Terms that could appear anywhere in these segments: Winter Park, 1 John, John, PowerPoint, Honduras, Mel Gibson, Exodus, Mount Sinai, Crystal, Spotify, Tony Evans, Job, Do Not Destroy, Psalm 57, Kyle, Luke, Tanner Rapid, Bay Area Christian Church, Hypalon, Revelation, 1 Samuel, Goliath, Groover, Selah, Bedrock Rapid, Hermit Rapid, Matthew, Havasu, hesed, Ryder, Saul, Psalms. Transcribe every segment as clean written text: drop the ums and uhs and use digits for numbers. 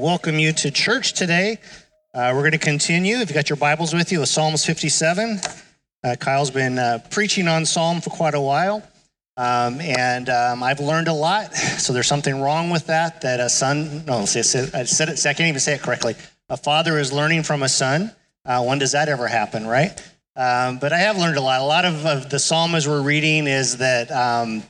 welcome you to church today. We're going to continue, if you got your Bibles with you, with Psalms 57. Kyle's been preaching on Psalm for quite a while, and I've learned a lot. So there's something wrong with that a father is learning from a son. When does that ever happen, right? But I have learned a lot. A lot of the psalm as we're reading is that,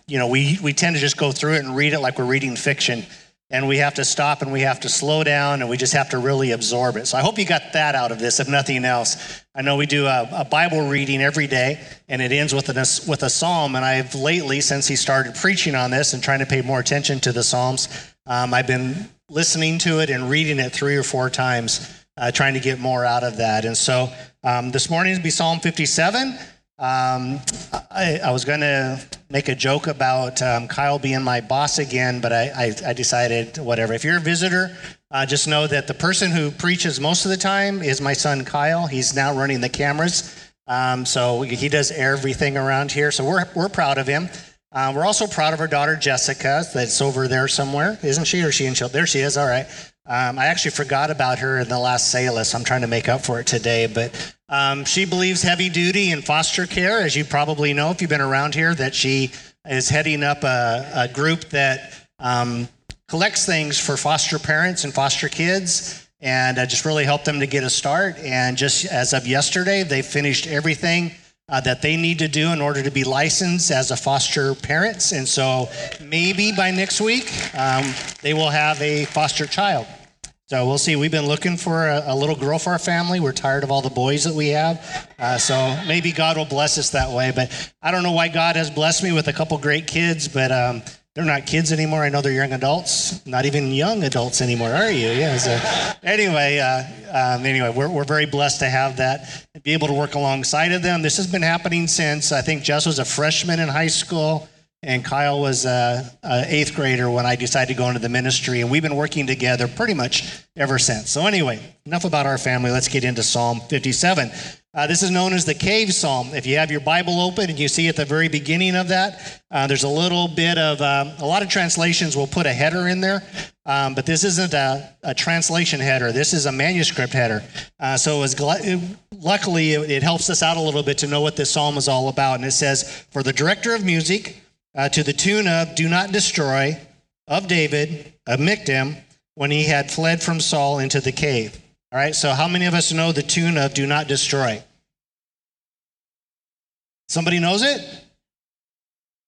we tend to just go through it and read it like we're reading fiction. And we have to stop and we have to slow down and we just have to really absorb it. So I hope you got that out of this, if nothing else. I know we do a Bible reading every day and it ends with a psalm. And I've lately, since he started preaching on this and trying to pay more attention to the psalms, I've been listening to it and reading it 3 or 4 times, trying to get more out of that. And so this morning will be Psalm 57. I was going to make a joke about Kyle being my boss again, but I decided whatever. If you're a visitor, just know that the person who preaches most of the time is my son, Kyle. He's now running the cameras, so he does everything around here. So we're proud of him. We're also proud of our daughter, Jessica, that's over there somewhere. Isn't she? Or is she in Chile? There she is. All right. I actually forgot about her in the last Salus. I'm trying to make up for it today, but she believes heavy duty in foster care, as you probably know if you've been around here, that she is heading up a group that collects things for foster parents and foster kids, and just really help them to get a start. And just as of yesterday, they finished everything that they need to do in order to be licensed as a foster parents. And so maybe by next week, they will have a foster child. So we'll see. We've been looking for a little girl for our family. We're tired of all the boys that we have. So maybe God will bless us that way. But I don't know why God has blessed me with a couple great kids, but they're not kids anymore. I know they're young adults, not even young adults anymore, are you? Yeah. So anyway, we're very blessed to have that and be able to work alongside of them. This has been happening since I think Jess was a freshman in high school. And Kyle was an 8th grader when I decided to go into the ministry, and we've been working together pretty much ever since. So anyway, enough about our family. Let's get into Psalm 57. This is known as the Cave Psalm. If you have your Bible open and you see at the very beginning of that, there's a little bit of, a lot of translations will put a header in there, but this isn't a translation header. This is a manuscript header. Luckily, it helps us out a little bit to know what this psalm is all about. And it says, for the director of music, to the tune of Do Not Destroy, of David, of Miktam, when he had fled from Saul into the cave. All right, so how many of us know the tune of Do Not Destroy? Somebody knows it?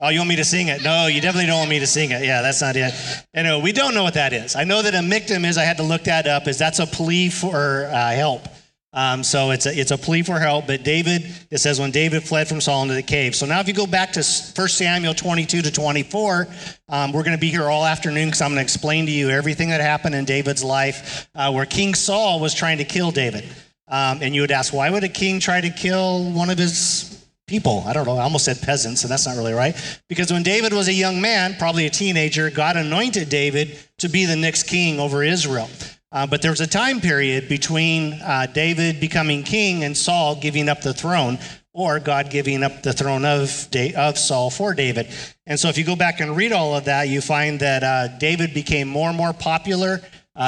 Oh, you want me to sing it? No, you definitely don't want me to sing it. Yeah, that's not it. And anyway, we don't know what that is. I know that a miktam is, I had to look that up, is that's a plea for help. So it's a plea for help, but David, it says when David fled from Saul into the cave. So now if you go back to 1 Samuel 22 to 24, we're going to be here all afternoon because I'm going to explain to you everything that happened in David's life where King Saul was trying to kill David. And you would ask, why would a king try to kill one of his people? I don't know. I almost said peasants, and that's not really right. Because when David was a young man, probably a teenager, God anointed David to be the next king over Israel. But there was a time period between David becoming king and Saul giving up the throne, or God giving up the throne of Saul for David. And so if you go back and read all of that, you find that David became more and more popular.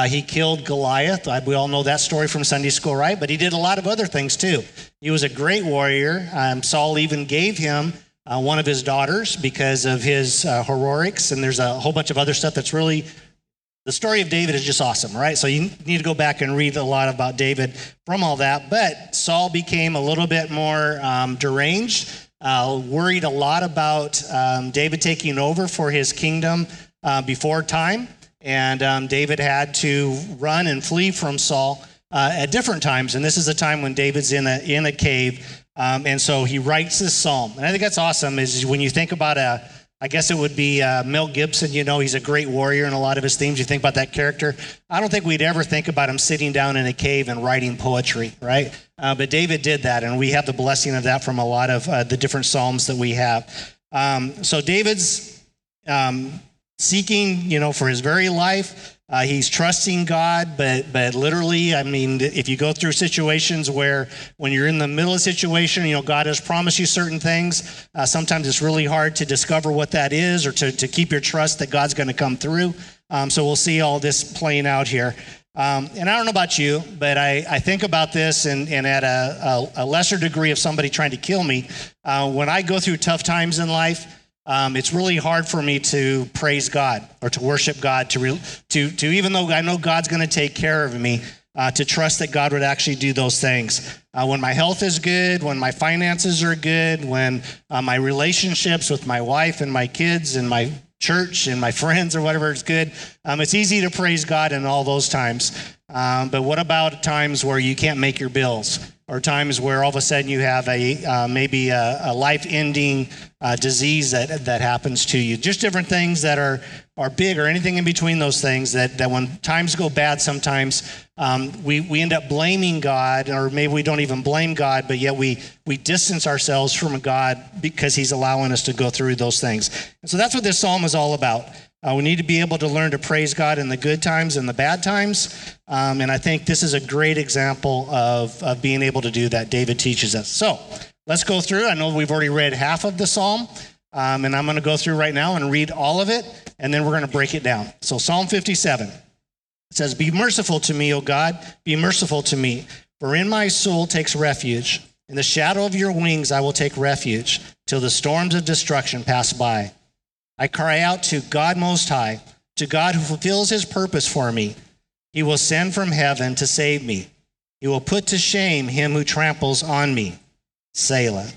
He killed Goliath. We all know that story from Sunday school, right? But he did a lot of other things too. He was a great warrior. Saul even gave him one of his daughters because of his heroics. And there's a whole bunch of other stuff that's really... The story of David is just awesome, right? So you need to go back and read a lot about David from all that. But Saul became a little bit more deranged, worried a lot about David taking over for his kingdom before time. And David had to run and flee from Saul at different times. And this is a time when David's in a cave. And so he writes this psalm. And I think that's awesome is when you think about I guess it would be Mel Gibson. You know, he's a great warrior in a lot of his themes. You think about that character. I don't think we'd ever think about him sitting down in a cave and writing poetry, right? But David did that, and we have the blessing of that from a lot of the different psalms that we have. So David's seeking, for his very life. He's trusting God, but literally, I mean, if you go through situations where when you're in the middle of a situation, God has promised you certain things. Sometimes it's really hard to discover what that is or to keep your trust that God's going to come through. So we'll see all this playing out here. And I don't know about you, but I think about this and at a lesser degree of somebody trying to kill me. When I go through tough times in life, it's really hard for me to praise God or to worship God, to even though I know God's going to take care of me, to trust that God would actually do those things. When my health is good, when my finances are good, when my relationships with my wife and my kids and my church and my friends or whatever is good, it's easy to praise God in all those times. But what about times where you can't make your bills? Or times where all of a sudden you have maybe a life-ending disease that happens to you. Just different things that are big, or anything in between those things that when times go bad, sometimes we end up blaming God, or maybe we don't even blame God, but yet we distance ourselves from God because he's allowing us to go through those things. And so that's what this psalm is all about. We need to be able to learn to praise God in the good times and the bad times. And I think this is a great example of being able to do that. David teaches us. So let's go through. I know we've already read half of the psalm, and I'm going to go through right now and read all of it, and then we're going to break it down. So Psalm 57, it says, "Be merciful to me, O God, be merciful to me, for in my soul takes refuge. In the shadow of your wings I will take refuge till the storms of destruction pass by. I cry out to God Most High, to God who fulfills his purpose for me. He will send from heaven to save me. He will put to shame him who tramples on me. Selah."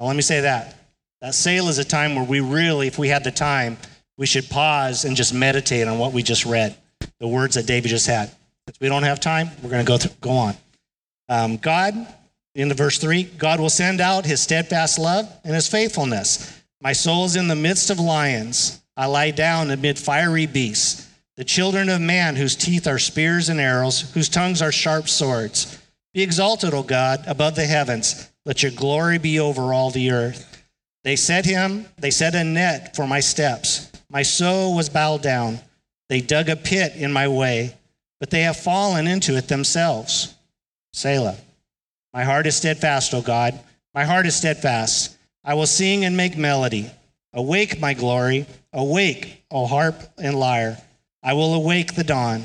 Now let me say that. That Selah is a time where we really, if we had the time, we should pause and just meditate on what we just read, the words that David just had. If we don't have time, we're going to go on. God, in the verse 3, God will send out his steadfast love and his faithfulness. My soul is in the midst of lions. I lie down amid fiery beasts, the children of man whose teeth are spears and arrows, whose tongues are sharp swords. Be exalted, O God, above the heavens. Let your glory be over all the earth. They set a net for my steps. My soul was bowed down. They dug a pit in my way, but they have fallen into it themselves. Selah. My heart is steadfast, O God. My heart is steadfast. I will sing and make melody. Awake, my glory. Awake, O harp and lyre. I will awake the dawn.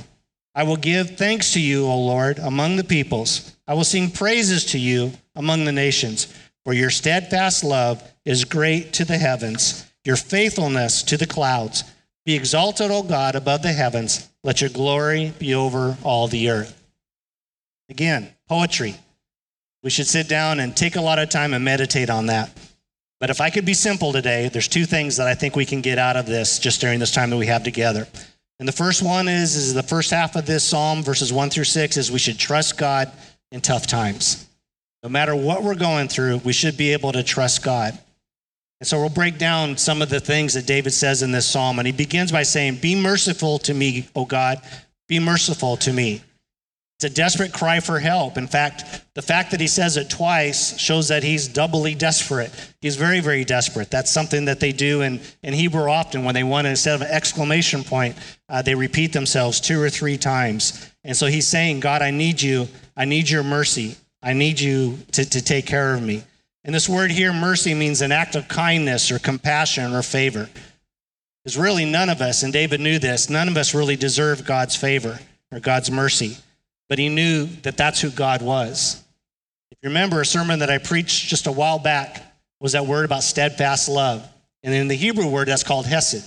I will give thanks to you, O Lord, among the peoples. I will sing praises to you among the nations. For your steadfast love is great to the heavens, your faithfulness to the clouds. Be exalted, O God, above the heavens. Let your glory be over all the earth. Again, poetry. We should sit down and take a lot of time and meditate on that. But if I could be simple today, there's two things that I think we can get out of this just during this time that we have together. And the first one is the first half of this psalm, verses 1 through 6, is we should trust God in tough times. No matter what we're going through, we should be able to trust God. And so we'll break down some of the things that David says in this psalm. And he begins by saying, "Be merciful to me, O God, be merciful to me." It's a desperate cry for help. In fact, the fact that he says it twice shows that he's doubly desperate. He's very, very desperate. That's something that they do in Hebrew often when they want to, instead of an exclamation point, they repeat themselves 2 or 3 times. And so he's saying, God, I need you. I need your mercy. I need you to take care of me. And this word here, mercy, means an act of kindness or compassion or favor. Because really none of us, and David knew this, none of us really deserve God's favor or God's mercy. But he knew that that's who God was. If you remember, a sermon that I preached just a while back was that word about steadfast love. And in the Hebrew word, that's called hesed.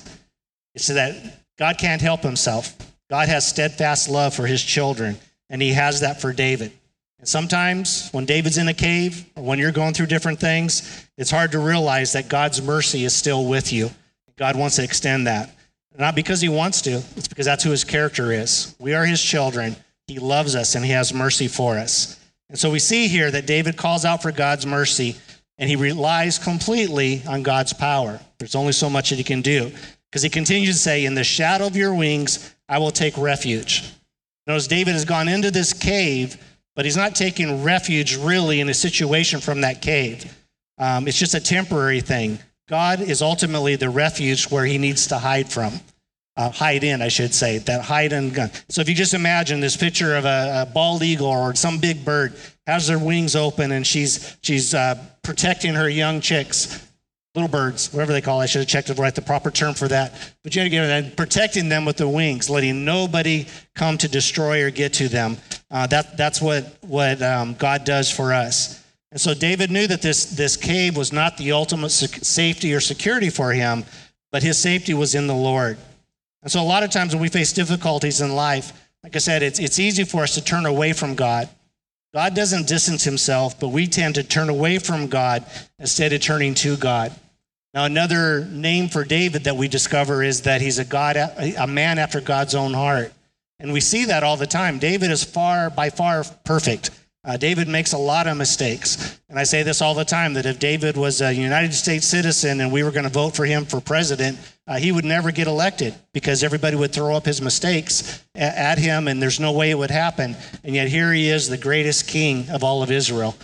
It's that God can't help himself. God has steadfast love for his children, and he has that for David. And sometimes when David's in a cave or when you're going through different things, it's hard to realize that God's mercy is still with you. God wants to extend that. Not because he wants to, it's because that's who his character is. We are his children. He loves us and he has mercy for us. And so we see here that David calls out for God's mercy and he relies completely on God's power. There's only so much that he can do, because he continues to say, in the shadow of your wings, I will take refuge. Notice David has gone into this cave, but he's not taking refuge really in a situation from that cave. It's just a temporary thing. God is ultimately the refuge where he needs to hide from. Hide in, I should say, that hide in gun. So if you just imagine this picture of a bald eagle or some big bird has their wings open and she's protecting her young chicks. little birds, whatever they call it. I should have checked right the proper term for that. But you had to get that, protecting them with their wings, letting nobody come to destroy or get to them. That's what God does for us. And so David knew that this cave was not the ultimate safety or security for him, but his safety was in the Lord. And so a lot of times when we face difficulties in life, like I said, it's easy for us to turn away from God. God doesn't distance himself, but we tend to turn away from God instead of turning to God. Now, another name for David that we discover is that he's a man after God's own heart. And we see that all the time. David is by far perfect. David makes a lot of mistakes. And I say this all the time, that if David was a United States citizen and we were going to vote for him for president, he would never get elected because everybody would throw up his mistakes at him, and there's no way it would happen. And yet here he is, the greatest king of all of Israel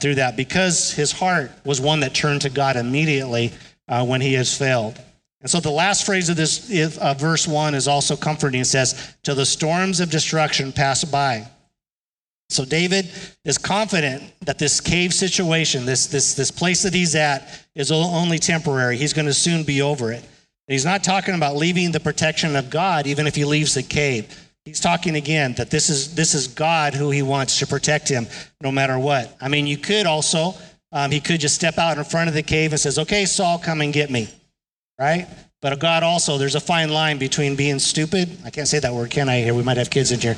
through that, because his heart was one that turned to God immediately when he has failed. And so the last phrase of this verse 1 is also comforting. It says, till the storms of destruction pass by. So David is confident that this cave situation, this place that he's at, is only temporary. He's going to soon be over it. And he's not talking about leaving the protection of God, even if he leaves the cave. He's talking again that this is God who he wants to protect him, no matter what. I mean, you could also he could just step out in front of the cave and says, "Okay, Saul, come and get me," right? But God also, there's a fine line between being stupid. I can't say that word, can I? Here, we might have kids in here.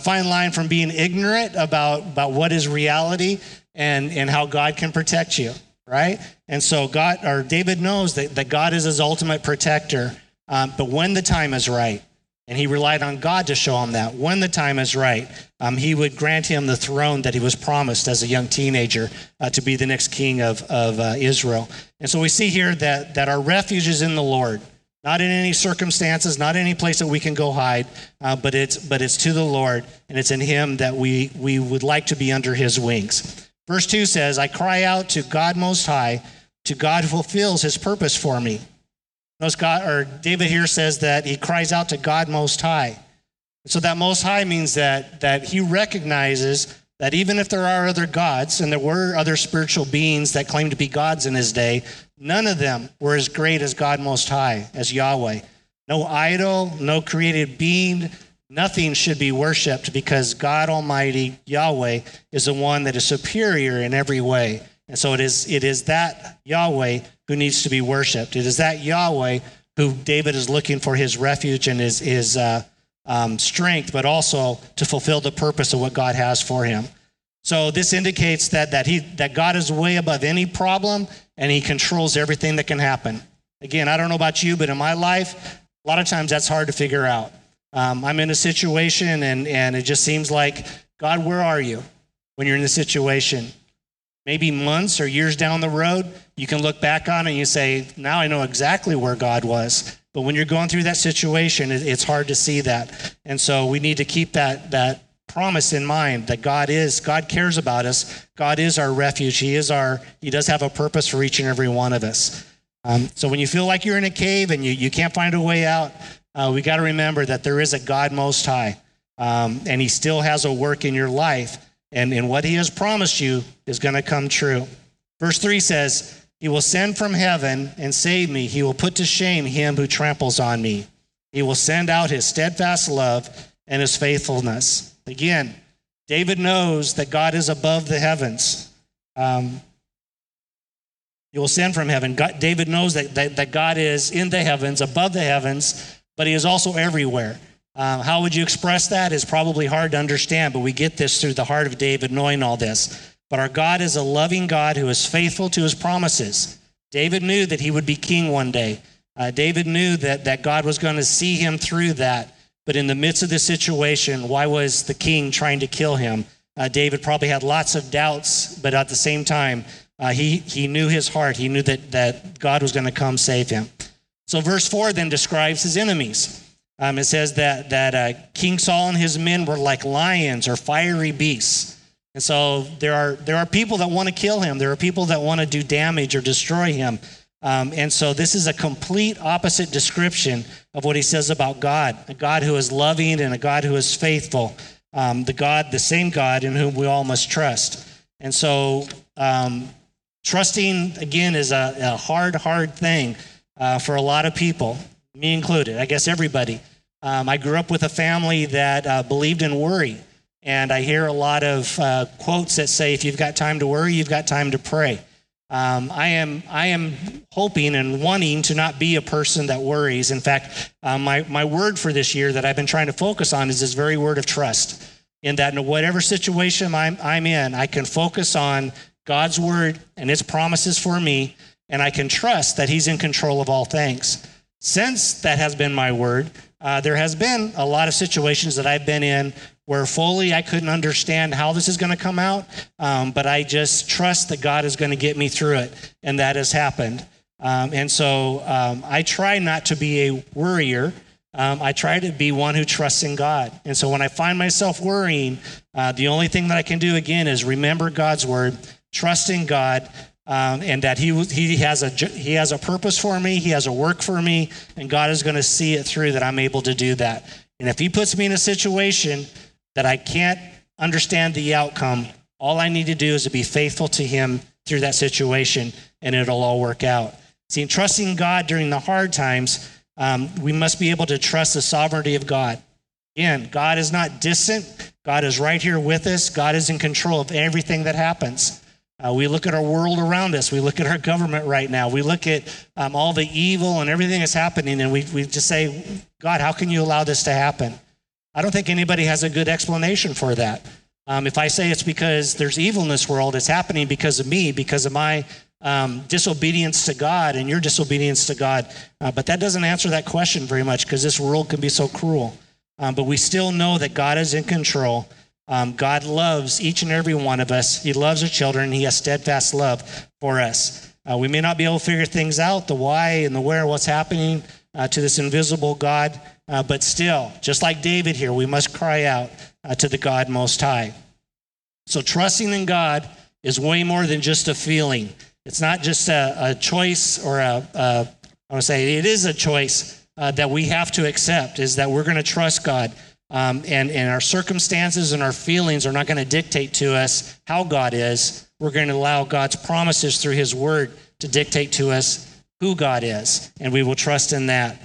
Fine line from being ignorant about what is reality and how God can protect you, right? And so God, or David, knows that God is his ultimate protector. But when the time is right, and he relied on God to show him that, when the time is right, he would grant him the throne that he was promised as a young teenager to be the next king of Israel. And so we see here that our refuge is in the Lord, not in any circumstances, not any place that we can go hide, but it's to the Lord, and it's in him that we would like to be under his wings. Verse 2 says, I cry out to God Most High, to God who fulfills his purpose for me. Notice God, or David here says that he cries out to God Most High. So that Most High means that he recognizes that even if there are other gods, and there were other spiritual beings that claimed to be gods in his day, none of them were as great as God Most High, as Yahweh. No idol, no created being, nothing should be worshipped, because God Almighty, Yahweh, is the one that is superior in every way. And so it is that Yahweh who needs to be worshipped. It is that Yahweh who David is looking for his refuge and his strength, but also to fulfill the purpose of what God has for him. So this indicates that God is way above any problem, and he controls everything that can happen. Again, I don't know about you, but in my life, a lot of times that's hard to figure out. I'm in a situation, and it just seems like, God, where are you when you're in this situation? Maybe months or years down the road, you can look back on it and you say, now I know exactly where God was. But when you're going through that situation, it's hard to see that. And so we need to keep that promise in mind, that God cares about us. God is our refuge. He does have a purpose for each and every one of us. So when you feel like you're in a cave and you can't find a way out, we got to remember that there is a God Most High. And he still has a work in your life. And what he has promised you is going to come true. Verse 3 says, he will send from heaven and save me. He will put to shame him who tramples on me. He will send out his steadfast love and his faithfulness. Again, David knows that God is above the heavens. He will send from heaven. David knows that God is in the heavens, above the heavens, but he is also everywhere. How would you express that is probably hard to understand, but we get this through the heart of David knowing all this. But our God is a loving God who is faithful to his promises. David knew that he would be king one day. David knew that God was going to see him through that. But in the midst of this situation, why was the king trying to kill him? David probably had lots of doubts, but at the same time, he knew his heart. He knew that God was going to come save him. So verse 4 then describes his enemies. It says that King Saul and his men were like lions or fiery beasts. And so there are people that want to kill him. There are people that want to do damage or destroy him. And so this is a complete opposite description of what he says about God, a God who is loving and a God who is faithful, the same God in whom we all must trust. And so Trusting, again, is a hard thing for a lot of people, me included, I guess everybody. I grew up with a family that believed in worry, and I hear a lot of quotes that say, if you've got time to worry, you've got time to pray. I am hoping and wanting to not be a person that worries. In fact, my word for this year that I've been trying to focus on is this very word of trust, in that in whatever situation I'm in, I can focus on God's word and his promises for me, and I can trust that he's in control of all things. Since that has been my word, there has been a lot of situations that I've been in where fully I couldn't understand how this is going to come out, but I just trust that God is going to get me through it, and that has happened. And so I try not to be a worrier. I try to be one who trusts in God. And so when I find myself worrying, the only thing that I can do, again, is remember God's word, trust in God, and that he has a purpose for me, he has a work for me, and God is going to see it through, that I'm able to do that. And if he puts me in a situation that I can't understand the outcome, all I need to do is to be faithful to him through that situation, and it'll all work out. See, in trusting God during the hard times, we must be able to trust the sovereignty of God. Again, God is not distant. God is right here with us. God is in control of everything that happens. We look at our world around us. We look at our government right now. We look at all the evil and everything that's happening, and we just say, God, how can you allow this to happen? I don't think anybody has a good explanation for that. If I say it's because there's evil in this world, it's happening because of me, because of my disobedience to God and your disobedience to God. But that doesn't answer that question very much, because this world can be so cruel. But we still know that God is in control. God loves each and every one of us. He loves our children. He has steadfast love for us. We may not be able to figure things out, the why and the where, what's happening to this invisible God, but still, just like David here, we must cry out to the God Most High. So trusting in God is way more than just a feeling. It's not just a choice, or it is a choice that we have to accept, is that we're going to trust God. And our circumstances and our feelings are not going to dictate to us how God is. We're going to allow God's promises through his word to dictate to us who God is, and we will trust in that.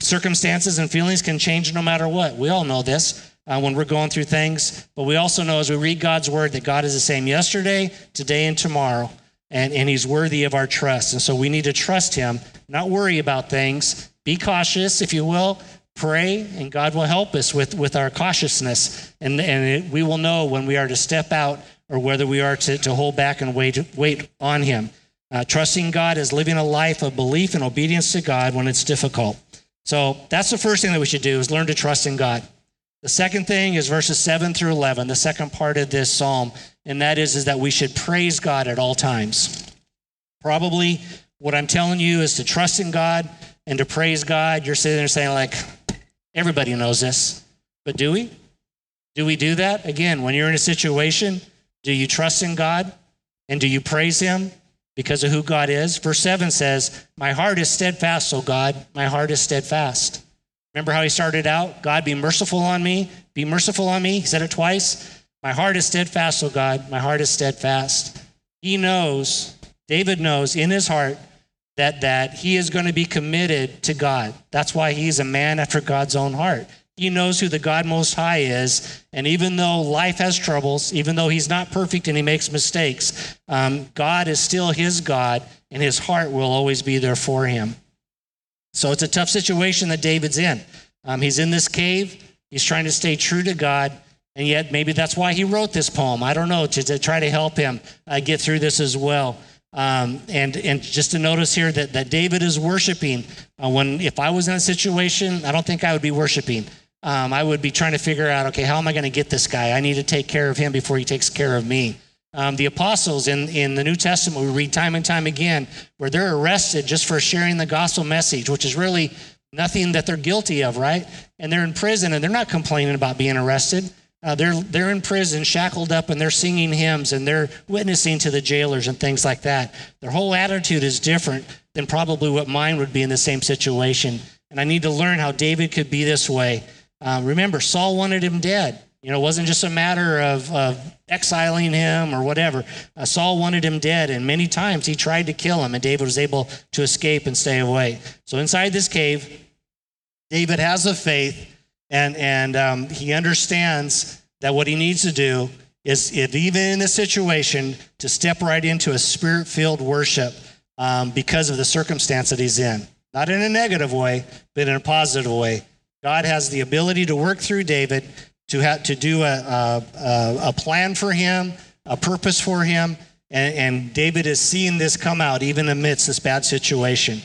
Circumstances and feelings can change no matter what. We all know this when we're going through things, but we also know as we read God's word that God is the same yesterday, today, and tomorrow, and he's worthy of our trust. And so we need to trust him, not worry about things, be cautious, if you will. Pray, and God will help us with our cautiousness, and we will know when we are to step out or whether we are to hold back and wait on him. Trusting God is living a life of belief and obedience to God when it's difficult. So that's the first thing that we should do, is learn to trust in God. The second thing is verses 7 through 11, the second part of this psalm, and that is that we should praise God at all times. Probably what I'm telling you is to trust in God and to praise God. You're sitting there saying, like, everybody knows this, but do we? Do we do that? Again, when you're in a situation, do you trust in God and do you praise him because of who God is? Verse 7 says, my heart is steadfast, O God, my heart is steadfast. Remember how he started out? God, be merciful on me, be merciful on me. He said it twice. My heart is steadfast, O God, my heart is steadfast. He knows, David knows in his heart that he is going to be committed to God. That's why he's a man after God's own heart. He knows who the God Most High is, and even though life has troubles, even though he's not perfect and he makes mistakes, God is still his God, and his heart will always be there for him. So it's a tough situation that David's in. He's in this cave. He's trying to stay true to God, and yet maybe that's why he wrote this poem. I don't know, to try to help him get through this as well. And just to notice here that David is worshiping. If I was in a situation, I don't think I would be worshiping. I would be trying to figure out, okay, how am I going to get this guy? I need to take care of him before he takes care of me. The apostles in the New Testament, we read time and time again where they're arrested just for sharing the gospel message, which is really nothing that they're guilty of, right? And they're in prison, and they're not complaining about being arrested. They're in prison, shackled up, and they're singing hymns, and they're witnessing to the jailers and things like that. Their whole attitude is different than probably what mine would be in the same situation. And I need to learn how David could be this way. Remember, Saul wanted him dead. You know, it wasn't just a matter of exiling him or whatever. Saul wanted him dead, and many times he tried to kill him, and David was able to escape and stay away. So inside this cave, David has the faith, and he understands that what he needs to do is, if even in this situation, to step right into a spirit-filled worship because of the circumstance that he's in. Not in a negative way, but in a positive way. God has the ability to work through David to do a plan for him, a purpose for him, and David is seeing this come out even amidst this bad situation.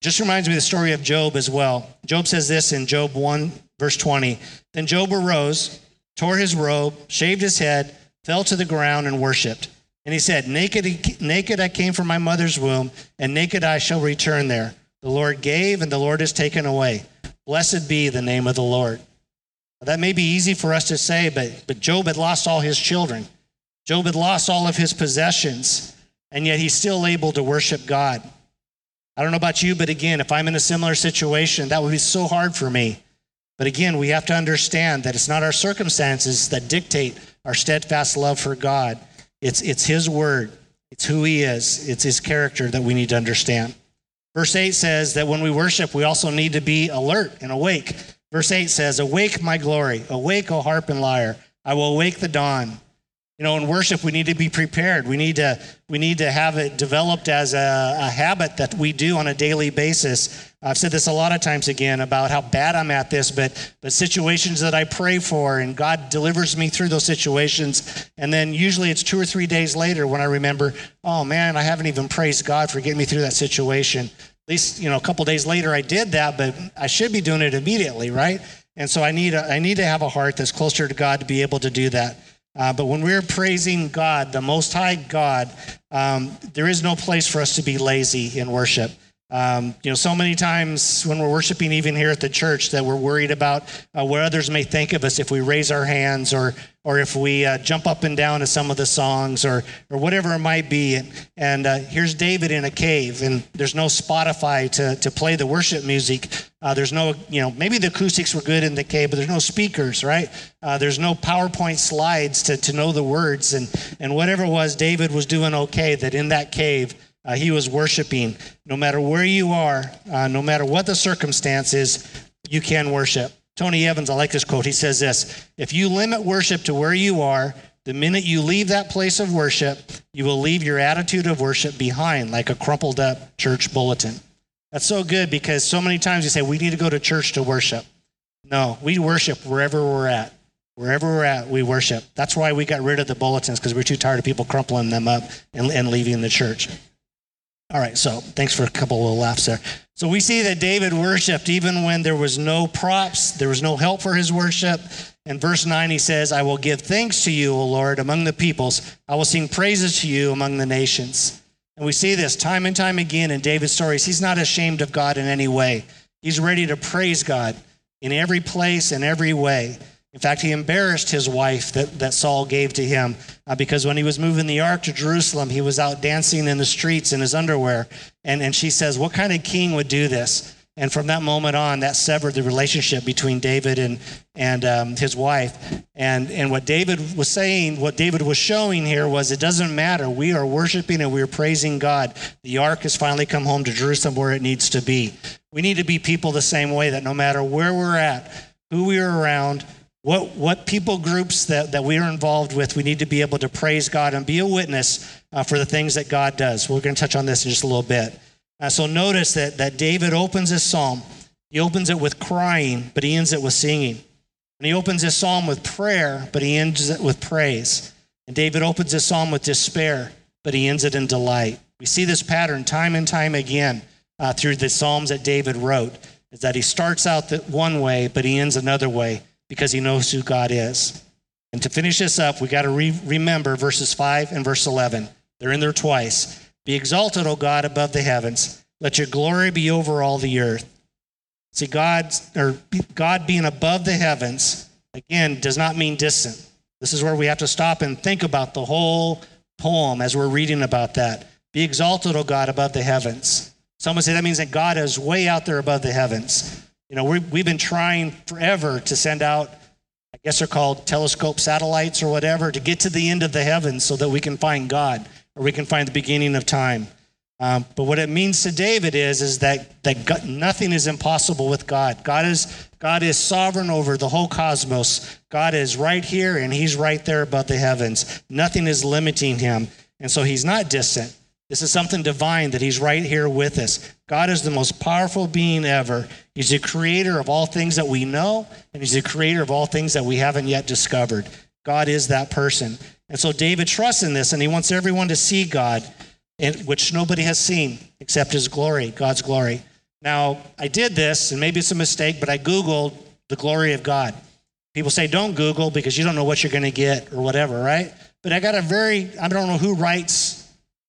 Just reminds me of the story of Job as well. Job says this in Job 1, verse 20, "Then Job arose, tore his robe, shaved his head, fell to the ground and worshipped. And he said, naked I came from my mother's womb, and naked I shall return there. The Lord gave, and the Lord has taken away. Blessed be the name of the Lord." That may be easy for us to say, but Job had lost all his children. Job had lost all of his possessions, and yet he's still able to worship God. I don't know about you, but again, if I'm in a similar situation, that would be so hard for me. But again, we have to understand that it's not our circumstances that dictate our steadfast love for God. It's his word. It's who he is. It's his character that we need to understand. Verse 8 says that when we worship, we also need to be alert and awake. Verse 8 says, "Awake, my glory. Awake, O harp and lyre. I will awake the dawn." You know, in worship, we need to be prepared. We need to have it developed as a habit that we do on a daily basis. I've said this a lot of times again about how bad I'm at this, but situations that I pray for, and God delivers me through those situations. And then usually it's 2 or 3 days later when I remember, oh man, I haven't even praised God for getting me through that situation. At least, you know, a couple days later I did that, but I should be doing it immediately, right? And so I need to have a heart that's closer to God to be able to do that. But when we're praising God, the Most High God, there is no place for us to be lazy in worship. You know, so many times when we're worshiping, even here at the church, that we're worried about what others may think of us if we raise our hands or if we jump up and down to some of the songs or whatever it might be. And here's David in a cave, and there's no Spotify to play the worship music. There's no, you know, maybe the acoustics were good in the cave, but there's no speakers, right? There's no PowerPoint slides to know the words. And whatever it was, David was doing okay, that in that cave, he was worshiping. No matter where you are, no matter what the circumstance is, you can worship. Tony Evans, I like this quote. He says this, "If you limit worship to where you are, the minute you leave that place of worship, you will leave your attitude of worship behind like a crumpled up church bulletin." That's so good, because so many times you say, we need to go to church to worship. No, we worship wherever we're at. Wherever we're at, we worship. That's why we got rid of the bulletins, because we're too tired of people crumpling them up and leaving the church. All right, so thanks for a couple of little laughs there. So we see that David worshiped even when there was no props, there was no help for his worship. In verse 9, he says, "I will give thanks to you, O Lord, among the peoples. I will sing praises to you among the nations." And we see this time and time again in David's stories. He's not ashamed of God in any way. He's ready to praise God in every place and every way. In fact, he embarrassed his wife that Saul gave to him because when he was moving the ark to Jerusalem, he was out dancing in the streets in his underwear. And she says, "What kind of king would do this?" And from that moment on, that severed the relationship between David and his wife. And what David was saying, what David was showing here was, it doesn't matter. We are worshiping and we are praising God. The ark has finally come home to Jerusalem where it needs to be. We need to be people the same way, that no matter where we're at, who we are around, what people groups that we are involved with, we need to be able to praise God and be a witness for the things that God does. We're going to touch on this in just a little bit. So notice that David opens his psalm. He opens it with crying, but he ends it with singing. And he opens his psalm with prayer, but he ends it with praise. And David opens his psalm with despair, but he ends it in delight. We see this pattern time and time again through the psalms that David wrote, is that he starts out one way, but he ends another way, because he knows who God is. And to finish this up, we got to remember verses 5 and verse 11. They're in there twice. "Be exalted, O God, above the heavens. Let your glory be over all the earth." See, God being above the heavens, again, does not mean distant. This is where we have to stop and think about the whole poem as we're reading about that. Be exalted, O God, above the heavens. Someone say that means that God is way out there above the heavens. You know, we've been trying forever to send out I guess they're called telescope satellites or whatever, to get to the end of the heavens so that we can find God, or we can find the beginning of time. But what it means to David is that God, nothing is impossible with God. God is sovereign over the whole cosmos. God is right here and he's right there above the heavens. Nothing is limiting him. And so he's not distant. This is something divine that he's right here with us. God is the most powerful being ever. He's the creator of all things that we know, and he's the creator of all things that we haven't yet discovered. God is that person. And so David trusts in this, and he wants everyone to see God, which nobody has seen except his glory, God's glory. Now, I did this, and maybe it's a mistake, but I Googled the glory of God. People say, don't Google because you don't know what you're going to get or whatever, right? But I got I don't know who writes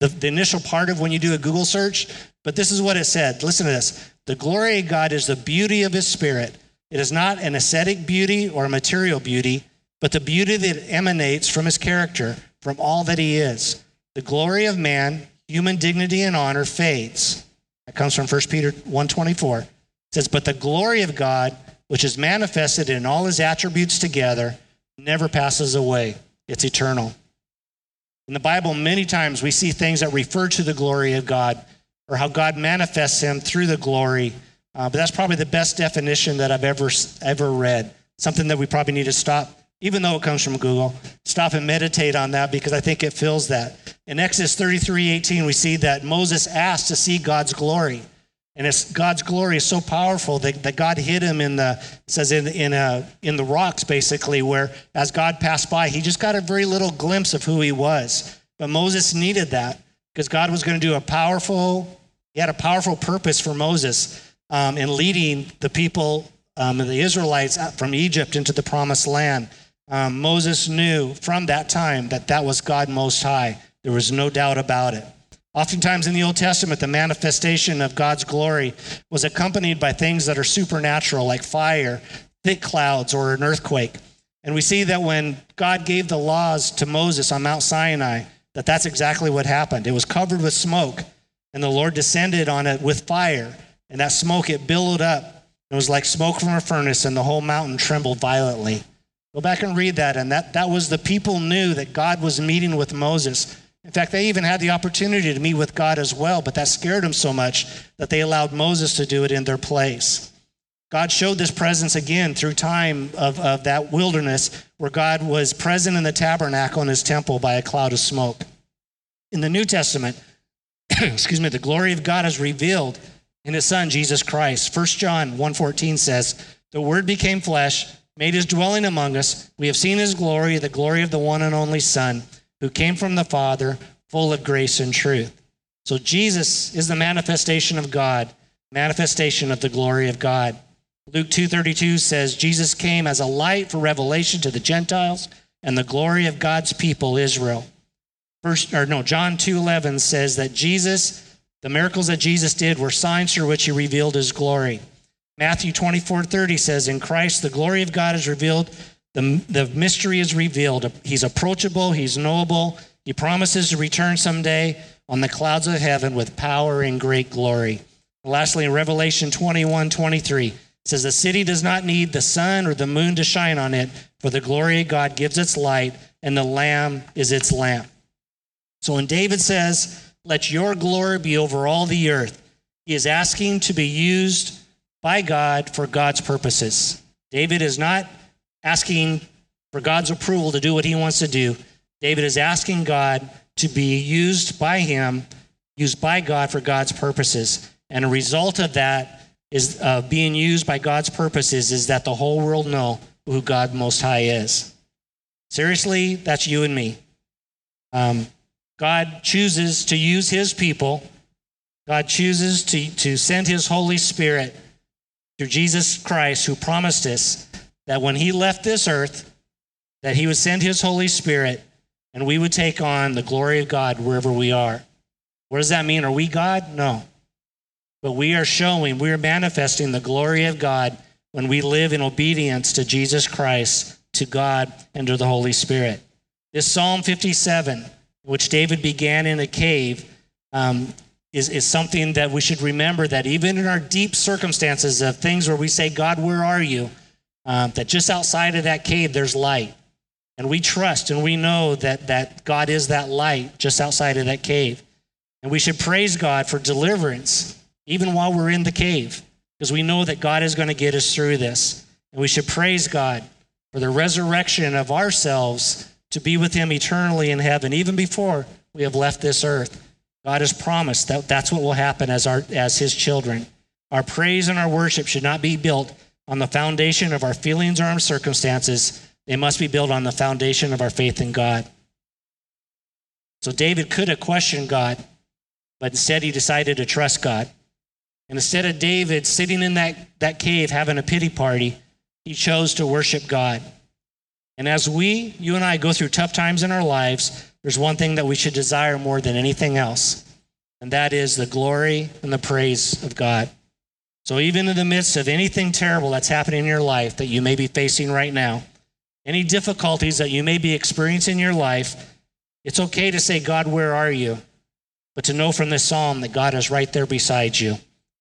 the initial part of when you do a Google search, but this is what it said. Listen to this. The glory of God is the beauty of his spirit. It is not an aesthetic beauty or a material beauty, but the beauty that emanates from his character, from all that he is. The glory of man, human dignity and honor fades. That comes from 1 Peter 1:24. It says, but the glory of God, which is manifested in all his attributes together, never passes away. It's eternal. In the Bible, many times we see things that refer to the glory of God or how God manifests him through the glory. But that's probably the best definition that I've ever read. Something that we probably need to stop, even though it comes from Google, stop and meditate on that, because I think it fills that. In Exodus 33:18, we see that Moses asked to see God's glory. And it's God's glory is so powerful that God hid him in the rocks, basically, where as God passed by, he just got a very little glimpse of who he was. But Moses needed that because God was going to do he had a powerful purpose for Moses in leading the people, the Israelites, out from Egypt into the promised land. Moses knew from that time that was God Most High. There was no doubt about it. Oftentimes in the Old Testament, the manifestation of God's glory was accompanied by things that are supernatural, like fire, thick clouds, or an earthquake. And we see that when God gave the laws to Moses on Mount Sinai, that's exactly what happened. It was covered with smoke, and the Lord descended on it with fire. And that smoke, it billowed up. It was like smoke from a furnace, and the whole mountain trembled violently. Go back and read that, and that was the people knew that God was meeting with Moses. In fact, they even had the opportunity to meet with God as well, but that scared them so much that they allowed Moses to do it in their place. God showed this presence again through time of that wilderness where God was present in the tabernacle in his temple by a cloud of smoke. In the New Testament, the glory of God is revealed in his son, Jesus Christ. 1 John 1:14 says, the word became flesh, made his dwelling among us. We have seen his glory, the glory of the one and only son, who came from the Father, full of grace and truth. So Jesus is the manifestation of God, manifestation of the glory of God. Luke 2:32 says, Jesus came as a light for revelation to the Gentiles and the glory of God's people, Israel. John 2:11 says that the miracles that Jesus did were signs through which he revealed his glory. Matthew 24:30 says, in Christ, the glory of God is revealed. The mystery is revealed. He's approachable. He's knowable. He promises to return someday on the clouds of heaven with power and great glory. And lastly, in Revelation 21:23, it says, the city does not need the sun or the moon to shine on it, for the glory of God gives its light, and the Lamb is its lamp. So when David says, let your glory be over all the earth, he is asking to be used by God for God's purposes. David is not asking for God's approval to do what he wants to do. David is asking God to be used by him, used by God for God's purposes. And a result of that is being used by God's purposes is that the whole world know who God Most High is. Seriously, that's you and me. God chooses to use his people. God chooses to send his Holy Spirit through Jesus Christ, who promised us that when he left this earth, that he would send his Holy Spirit and we would take on the glory of God wherever we are. What does that mean? Are we God? No. But we are manifesting the glory of God when we live in obedience to Jesus Christ, to God, and to the Holy Spirit. This Psalm 57, which David began in a cave, is something that we should remember, that even in our deep circumstances of things where we say, God, where are you? that just outside of that cave, there's light. And we trust and we know that God is that light just outside of that cave. And we should praise God for deliverance, even while we're in the cave, because we know that God is going to get us through this. And we should praise God for the resurrection of ourselves to be with him eternally in heaven, even before we have left this earth. God has promised that that's what will happen as his children. Our praise and our worship should not be built on the foundation of our feelings or our circumstances. They must be built on the foundation of our faith in God. So David could have questioned God, but instead he decided to trust God. And instead of David sitting in that cave having a pity party, he chose to worship God. And as you and I go through tough times in our lives, there's one thing that we should desire more than anything else, and that is the glory and the praise of God. So even in the midst of anything terrible that's happening in your life that you may be facing right now, any difficulties that you may be experiencing in your life, it's okay to say, God, where are you? But to know from this psalm that God is right there beside you.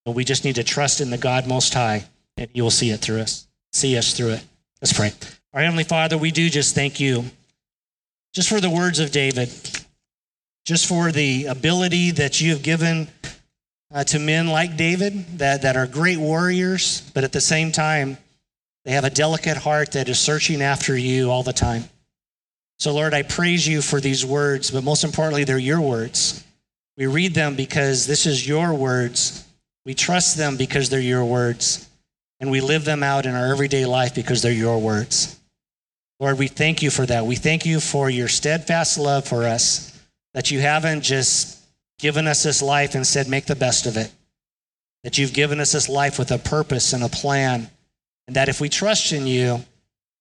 But we just need to trust in the God Most High, and he will see us through it. Let's pray. Our Heavenly Father, we do just thank you just for the words of David, just for the ability that you have given to men like David that are great warriors, but at the same time, they have a delicate heart that is searching after you all the time. So, Lord, I praise you for these words, but most importantly, they're your words. We read them because this is your words. We trust them because they're your words, and we live them out in our everyday life because they're your words. Lord, we thank you for that. We thank you for your steadfast love for us, that you haven't just given us this life and said, make the best of it, that you've given us this life with a purpose and a plan, and that if we trust in you,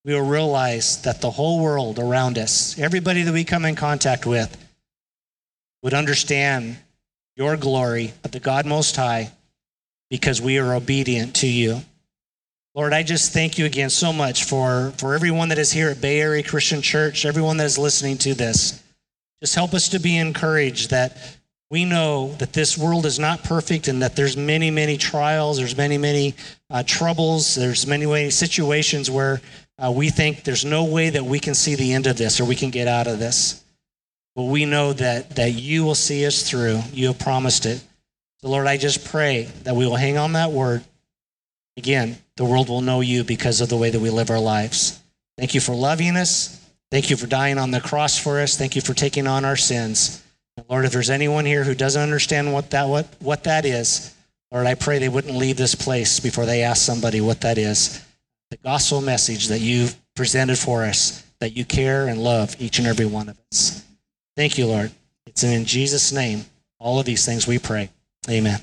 we will realize that the whole world around us, everybody that we come in contact with, would understand your glory of the God Most High because we are obedient to you. Lord, I just thank you again so much for everyone that is here at Bay Area Christian Church, everyone that is listening to this. Just help us to be encouraged that we know that this world is not perfect and that there's many, many trials, there's many, many troubles, there's many situations where we think there's no way that we can see the end of this or we can get out of this. But we know that you will see us through. You have promised it. So, Lord, I just pray that we will hang on that word. Again, the world will know you because of the way that we live our lives. Thank you for loving us. Thank you for dying on the cross for us. Thank you for taking on our sins. And Lord, if there's anyone here who doesn't understand what that is, Lord, I pray they wouldn't leave this place before they ask somebody what that is. The gospel message that you've presented for us, that you care and love each and every one of us. Thank you, Lord. It's in Jesus' name, all of these things we pray. Amen.